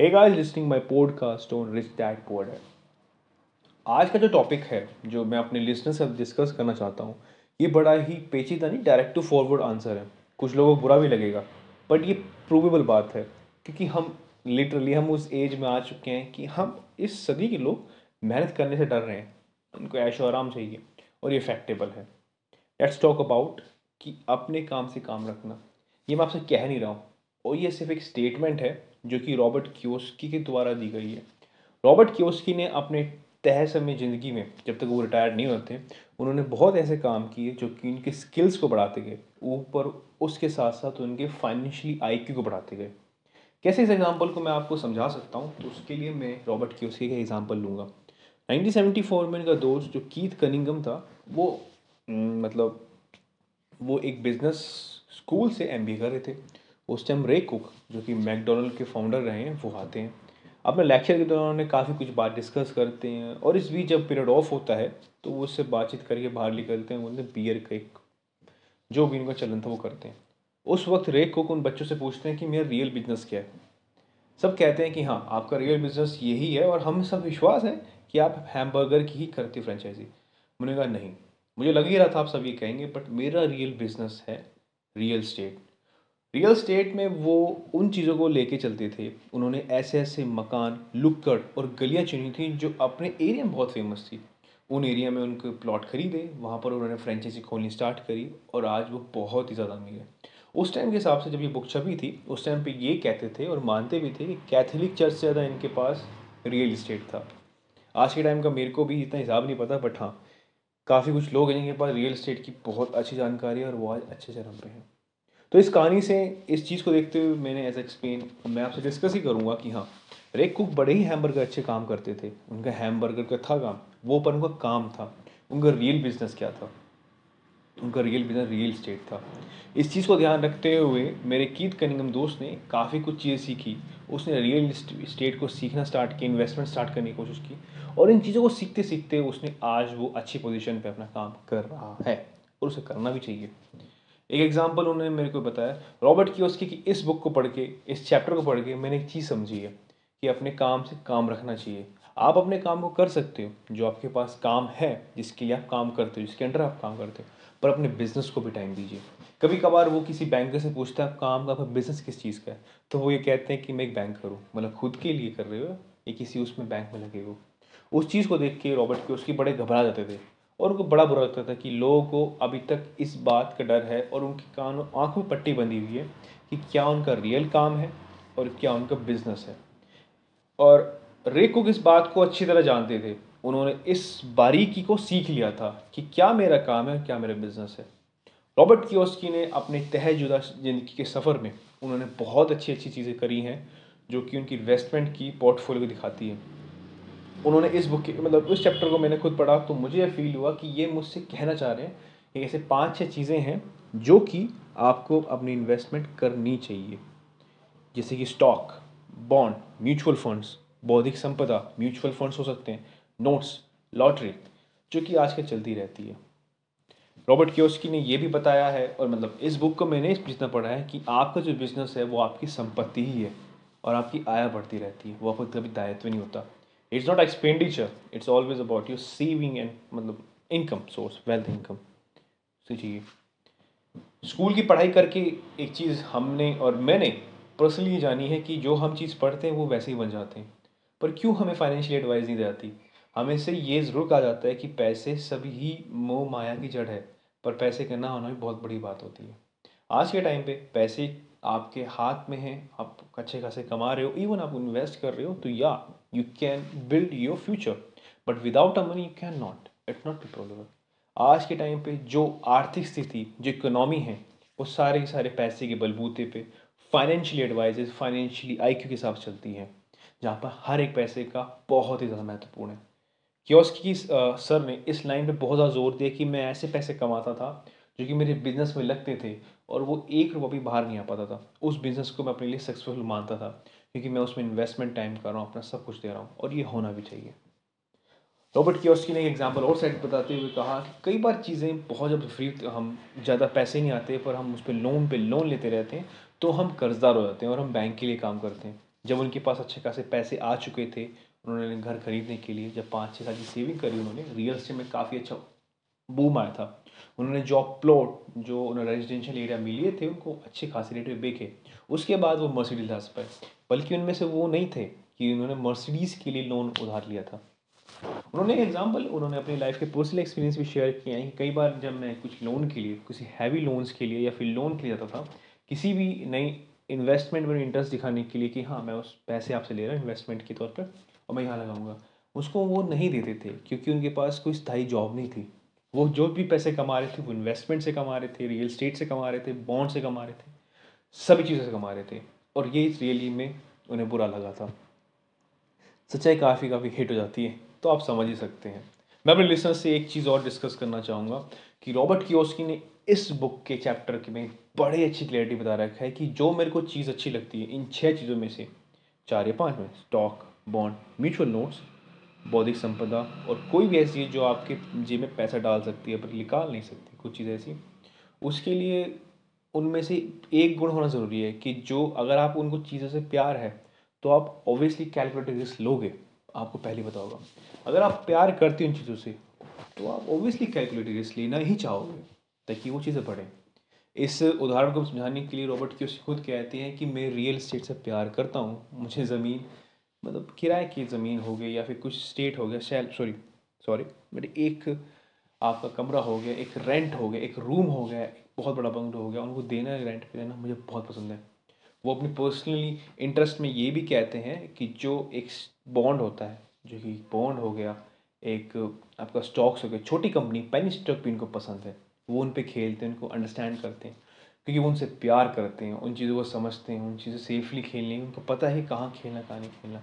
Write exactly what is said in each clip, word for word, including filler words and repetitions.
Hey guys, listening my podcast on Rich Dad Poor Dad. आज का जो topic है जो मैं अपने लिसनर से डिस्कस करना चाहता हूँ, ये बड़ा ही पेचीदा नहीं डायरेक्ट टू फॉरवर्ड आंसर है. कुछ लोगों को बुरा भी लगेगा, बट ये प्रूवेबल बात है क्योंकि हम लिटरली हम उस एज में आ चुके हैं कि हम इस सदी के लोग मेहनत करने से डर रहे हैं. उनको ऐश और आराम चाहिए और ये फैक्टेबल है. लेट्स टॉक अबाउट कि अपने काम से काम रखना. ये मैं आपसे कह नहीं रहा हूँ और ये सिर्फ एक स्टेटमेंट है जो कि रॉबर्ट कियोसाकी के द्वारा दी गई है. रॉबर्ट कियोसाकी ने अपने तय समय ज़िंदगी में, जब तक वो रिटायर नहीं होते, उन्होंने बहुत ऐसे काम किए जो कि उनके स्किल्स को बढ़ाते गए ऊपर, उसके साथ साथ उनके फाइनेंशियली आईक्यू को बढ़ाते गए. कैसे इस एग्जाम्पल को मैं आपको समझा सकता हूँ, तो उसके लिए मैं रॉबर्ट कियोसाकी का एग्जाम्पल लूँगा. नाइनटीन सेवेंटी फोर में इनका दोस्त जो कीथ कनिंघम था, वो मतलब वो एक बिजनेस स्कूल से एमबीए कर रहे थे. उस टाइम रे कुक, जो कि मैकडोनल्ड के फाउंडर रहे हैं, वो आते हैं. अपने लेक्चर के दौरान उन्होंने काफ़ी कुछ बात डिस्कस करते हैं और इस बीच जब पीरियड ऑफ होता है तो वो उससे बातचीत करके बाहर निकलते हैं. उनने बियर का एक जो भी उनका चलन था वो करते हैं. उस वक्त रे कुक उन बच्चों से पूछते हैं कि मेरा रियल बिजनेस क्या है. सब कहते हैं कि हाँ, आपका रियल बिजनेस यही है और हम सब विश्वास है कि आप हैमबर्गर की ही करते फ्रेंचाइजी. मैंने कहा नहीं, मुझे लग ही रहा था आप सब ये कहेंगे, बट मेरा रियल बिजनेस है रियल स्टेट. रियल स्टेट में वो उन चीज़ों को लेके चलते थे. उन्होंने ऐसे ऐसे मकान, लुक्कड़ और गलियां चुनी थी जो अपने एरिया में बहुत फेमस थी. उन एरिया में उनके प्लॉट खरीदे, वहाँ पर उन्होंने फ्रेंचाइजी खोलनी स्टार्ट करी और आज वो बहुत ही ज़्यादा अमीर है. उस टाइम के हिसाब से जब ये बुक छपी थी, उस टाइम पर ये कहते थे और मानते भी थे कि कैथोलिक चर्च से ज़्यादा इनके पास रियल इस्टेट था. आज के टाइम का मेरे को भी इतना हिसाब नहीं पता, बट हाँ, काफ़ी कुछ लोग हैं जिनके पास रियल इस्टेट की बहुत अच्छी जानकारी है और वो आज अच्छे चरम पे हैं. तो इस कहानी से, इस चीज़ को देखते हुए मैंने एज एक्सप्लेन मैं आपसे डिस्कस ही करूँगा कि हाँ, रे कुक बड़े ही हैमबर्गर अच्छे काम करते थे. उनका हैमबर्गर का था काम वो, पर उनका काम था, उनका रियल बिजनेस क्या था. उनका रियल बिजनेस रियल इस्टेट था. इस चीज़ को ध्यान रखते हुए मेरे कीथ कनिंघम दोस्त ने काफ़ी कुछ चीज़ें सीखी. उसने रियल इस्टेट को सीखना स्टार्ट किया, इन्वेस्टमेंट स्टार्ट करने की कोशिश की और इन चीज़ों को सीखते सीखते उसने आज वो अच्छी पोजीशन पे अपना काम कर रहा है और उसे करना भी चाहिए. एक एग्जांपल उन्होंने मेरे को बताया, रॉबर्ट कियोसाकी की इस बुक को पढ़ के, इस चैप्टर को पढ़ के मैंने एक चीज़ समझी है कि अपने काम से काम रखना चाहिए. आप अपने काम को कर सकते हो, जो आपके पास काम है, जिसके लिए आप काम करते हो, जिसके अंडर आप काम करते हो, पर अपने बिजनेस को भी टाइम दीजिए. कभी कभार वो किसी बैंकर से पूछता है काम का, आपका बिजनेस किस चीज़ का है, तो वो ये कहते हैं कि मैं एक बैंकर हूँ. मतलब खुद के लिए कर रहे हो या किसी उसमें बैंक में लगे हो. उस चीज़ को देख के रॉबर्ट कियोसाकी बड़े घबरा जाते थे और उनको बड़ा बुरा लगता था कि लोगों को अभी तक इस बात का डर है और उनकी कान आँखों पर पट्टी बंधी हुई है कि क्या उनका रियल काम है और क्या उनका बिजनेस है. और रे कुक इस बात को अच्छी तरह जानते थे. उन्होंने इस बारीकी को सीख लिया था कि क्या मेरा काम है, क्या मेरा बिजनेस है. रॉबर्ट कियोसाकी ने अपने तहजुदा ज़िंदगी के सफ़र में उन्होंने बहुत अच्छी अच्छी चीज़ें करी हैं जो कि उनकी इन्वेस्टमेंट की पोर्टफोलियो दिखाती है. उन्होंने इस बुक के मतलब उस चैप्टर को मैंने खुद पढ़ा तो मुझे फील हुआ कि ये मुझसे कहना चाह रहे हैं कि ऐसे पाँच छः चीज़ें हैं जो कि आपको अपनी इन्वेस्टमेंट करनी चाहिए, जैसे कि स्टॉक, बॉन्ड, म्यूचुअल फंड्स, बौद्धिक संपदा, म्यूचुअल फंड्स हो सकते हैं, नोट्स, लॉटरी, जो कि आज कल चलती रहती है. रॉबर्ट कियोसाकी ने ये भी बताया है और मतलब इस बुक को मैंने जितना पढ़ा है कि आपका जो बिजनेस है वो आपकी संपत्ति ही है और आपकी आय बढ़ती रहती है, वो आपको कभी दायित्व नहीं होता. It's not expenditure, it's always about your saving and मतलब इनकम सोर्स, वेल्थ इनकम चाहिए. स्कूल की पढ़ाई करके एक चीज़ हमने और मैंने पर्सनली जानी है कि जो हम चीज़ पढ़ते हैं वो वैसे ही बन जाते हैं, पर क्यों हमें फाइनेंशियल एडवाइस नहीं दी जाती. हमें से ये ज़रूर कहा जाता है कि पैसे सभी ही मोह माया की जड़ है, पर पैसे का ना होना भी बहुत बड़ी बात होती है. आज के टाइम पे पैसे आपके हाथ में हैं, आप अच्छे खासे कमा रहे हो, इवन आप इन्वेस्ट कर रहे हो, तो या you can build your future, but without a money you can not, it not be possible. आज के टाइम पे जो आर्थिक स्थिति, जो इकोनॉमी है, वो सारे के सारे पैसे के बलबूते पे, फाइनेंशियल एडवाइजेज, फाइनेंशियली आईक्यू के हिसाब से चलती है, जहाँ पर हर एक पैसे का बहुत ही ज़्यादा महत्वपूर्ण है. कियोसाकी सर ने इस लाइन पे बहुत ज़्यादा जोर दिया कि मैं ऐसे पैसे कमाता था जो कि मेरे बिजनेस में लगते थे और वो एक रुपया भी बाहर नहीं आ पाता था. उस बिज़नेस को मैं अपने लिए सक्सेसफुल मानता था क्योंकि मैं उसमें इन्वेस्टमेंट टाइम कर रहा हूँ, अपना सब कुछ दे रहा हूँ और ये होना भी चाहिए. रॉबर्ट कियोसाकी ने एक एग्जाम्पल और सेट बताते हुए कहा कि कई बार चीज़ें बहुत जब फ्री हम ज़्यादा पैसे नहीं आते पर हम उस पर लोन पर लोन लेते रहते हैं, तो हम कर्जदार हो जाते हैं और हम बैंक के लिए काम करते हैं. जब उनके पास अच्छे खासे पैसे आ चुके थे, उन्होंने घर खरीदने के लिए जब पाँच छः साल की सेविंग करी, उन्होंने रियल स्टेट में काफ़ी अच्छा बूम आया था। उन्होंने जॉब प्लॉट जो उन्हें रेजिडेंशियल एरिया मिले थे, उनको अच्छे खासे रेट में बेचे। उसके बाद वो मर्सिडीज क्लास पर, बल्कि उनमें से वो नहीं थे कि उन्होंने मर्सिडीज़ के लिए लोन उधार लिया था। उन्होंने एग्जाम्पल उन्होंने अपनी लाइफ के पर्सनल एक्सपीरियंस भी शेयर किए हैं। कई बार जब मैं कुछ लोन के लिए, किसी हैवी लोन्स के लिए या फिर लोन के लिए जाता था, किसी भी नई इन्वेस्टमेंट में इंटरेस्ट दिखाने के लिए कि हाँ मैं उस पैसे आपसे ले रहा हूँ इन्वेस्टमेंट के तौर पर और मैं यहाँ लगाऊंगा, उसको वो नहीं देते थे क्योंकि उनके पास कोई स्थायी जॉब नहीं थी। वो जो भी पैसे कमा रहे थे वो इन्वेस्टमेंट से कमा रहे थे, रियल स्टेट से कमा रहे थे, बॉन्ड से कमा रहे थे, सभी चीज़ों से कमा रहे थे। और ये रियली में उन्हें बुरा लगा था। सच्चाई काफ़ी काफ़ी हिट हो जाती है, तो आप समझ ही सकते हैं। मैं अपने लिसनर से एक चीज़ और डिस्कस करना चाहूँगा कि रॉबर्ट कियोसाकी ने इस बुक के चैप्टर के में बड़ी अच्छी क्लैरिटी बता रखा है कि जो मेरे को चीज़ अच्छी लगती है, इन छह चीज़ों में से चार या पाँच में स्टॉक, बॉन्ड, म्यूचुअल नोट्स, बौद्धिक संपदा और कोई भी ऐसी है जो आपके जेब में पैसा डाल सकती है पर निकाल नहीं सकती, कुछ चीज़ ऐसी, उसके लिए उनमें से एक गुण होना ज़रूरी है कि जो अगर आप उनको चीज़ों से प्यार है तो आप ऑब्वियसली कैलकुलेटेड रिस्क लोगे, आपको पहले पता होगा। अगर आप प्यार करते हो उन चीज़ों से तो आप ऑब्वियसली कैलकुलेटेड रिस्क लेना ही चाहोगे ताकि वो चीज़ें बढ़ें। इस उदाहरण को समझाने के लिए रॉबर्ट कियोसाकी खुद कहते हैं कि मैं रियल स्टेट से प्यार करता हूँ, मुझे ज़मीन मतलब किराए की ज़मीन हो गई या फिर कुछ स्टेट हो गया, शैल सॉरी सॉरी मेरे एक आपका कमरा हो गया, एक रेंट हो गया, एक रूम हो गया, बहुत बड़ा बंगलो हो गया, उनको देना रेंट पे देना मुझे बहुत पसंद है। वो अपने पर्सनली इंटरेस्ट में ये भी कहते हैं कि जो एक बॉन्ड होता है, जो कि बॉन्ड हो गया, एक आपका स्टॉक्स हो गया, छोटी कंपनी पेनी स्टॉक भी इनको पसंद है। वो उन पे खेलते हैं, उनको अंडरस्टैंड करते हैं क्योंकि वो उनसे प्यार करते हैं, उन चीज़ों को समझते हैं, उन चीज़ों सेफली खेलने, उनको पता है कहाँ खेलना कहाँ नहीं खेलना।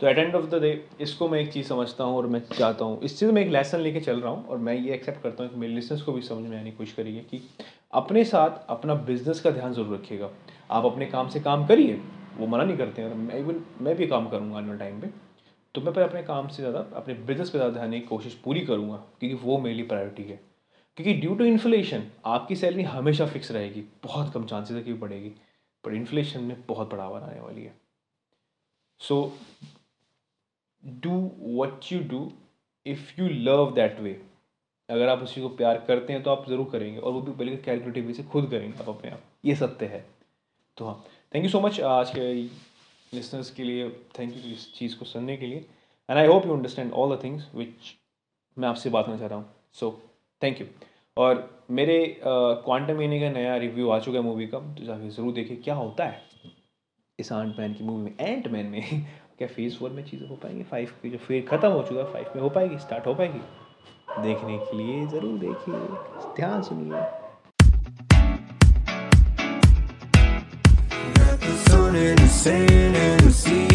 तो at end of the day इसको मैं एक चीज़ समझता हूँ और मैं चाहता हूँ इस चीज़ में एक लेसन लेके चल रहा हूँ और मैं ये एक्सेप्ट करता हूँ कि मेरे लिसनर्स को भी समझ में आने की कोशिश करिए कि अपने साथ अपना बिजनेस का ध्यान जरूर रखिएगा। आप अपने काम से काम करिए, वो मना नहीं करते हैं, और मैं इवन मैं भी काम करूँगा आने वाले टाइम पर, तो मैं पर अपने काम से ज़्यादा अपने बिजनेस पर ज़्यादा ध्यान देने की कोशिश पूरी करूँगा क्योंकि वो मेरे लिए प्रायोरिटी है। क्योंकि ड्यू टू इन्फ्लेशन आपकी सैलरी हमेशा फिक्स रहेगी, बहुत कम चांसेस है कि बढ़ेगी, पर इन्फ्लेशन में बहुत बढ़ावा आने वाली है। So do what you do if you love that way, अगर आप उसी को प्यार करते हैं तो आप ज़रूर करेंगे और वो भी बिल्कुल कैलकुलेटिव वे से खुद करेंगे आप अपने आप, ये सत्य है। तो हाँ, थैंक यू सो मच आज के लिसनर्स के लिए, थैंक यू इस चीज़ को सुनने के लिए, and I hope you understand all the things which मैं आपसे बात करना चाह रहा हूँ। So thank you. और मेरे क्वांटम मनी का नया रिव्यू आ चुका है मूवी का, तो जाके ज़रूर देखिए क्या होता है इस एंट मैन की मूवी में, एंट मैन में क्या फेज़ फोर में चीज़ें हो पाएंगी, फाइव की जो फेज ख़त्म हो चुका है फाइव में हो पाएगी, स्टार्ट हो पाएगी, देखने के लिए ज़रूर देखिए, ध्यान सुनिए। Sun in the sand and the sea.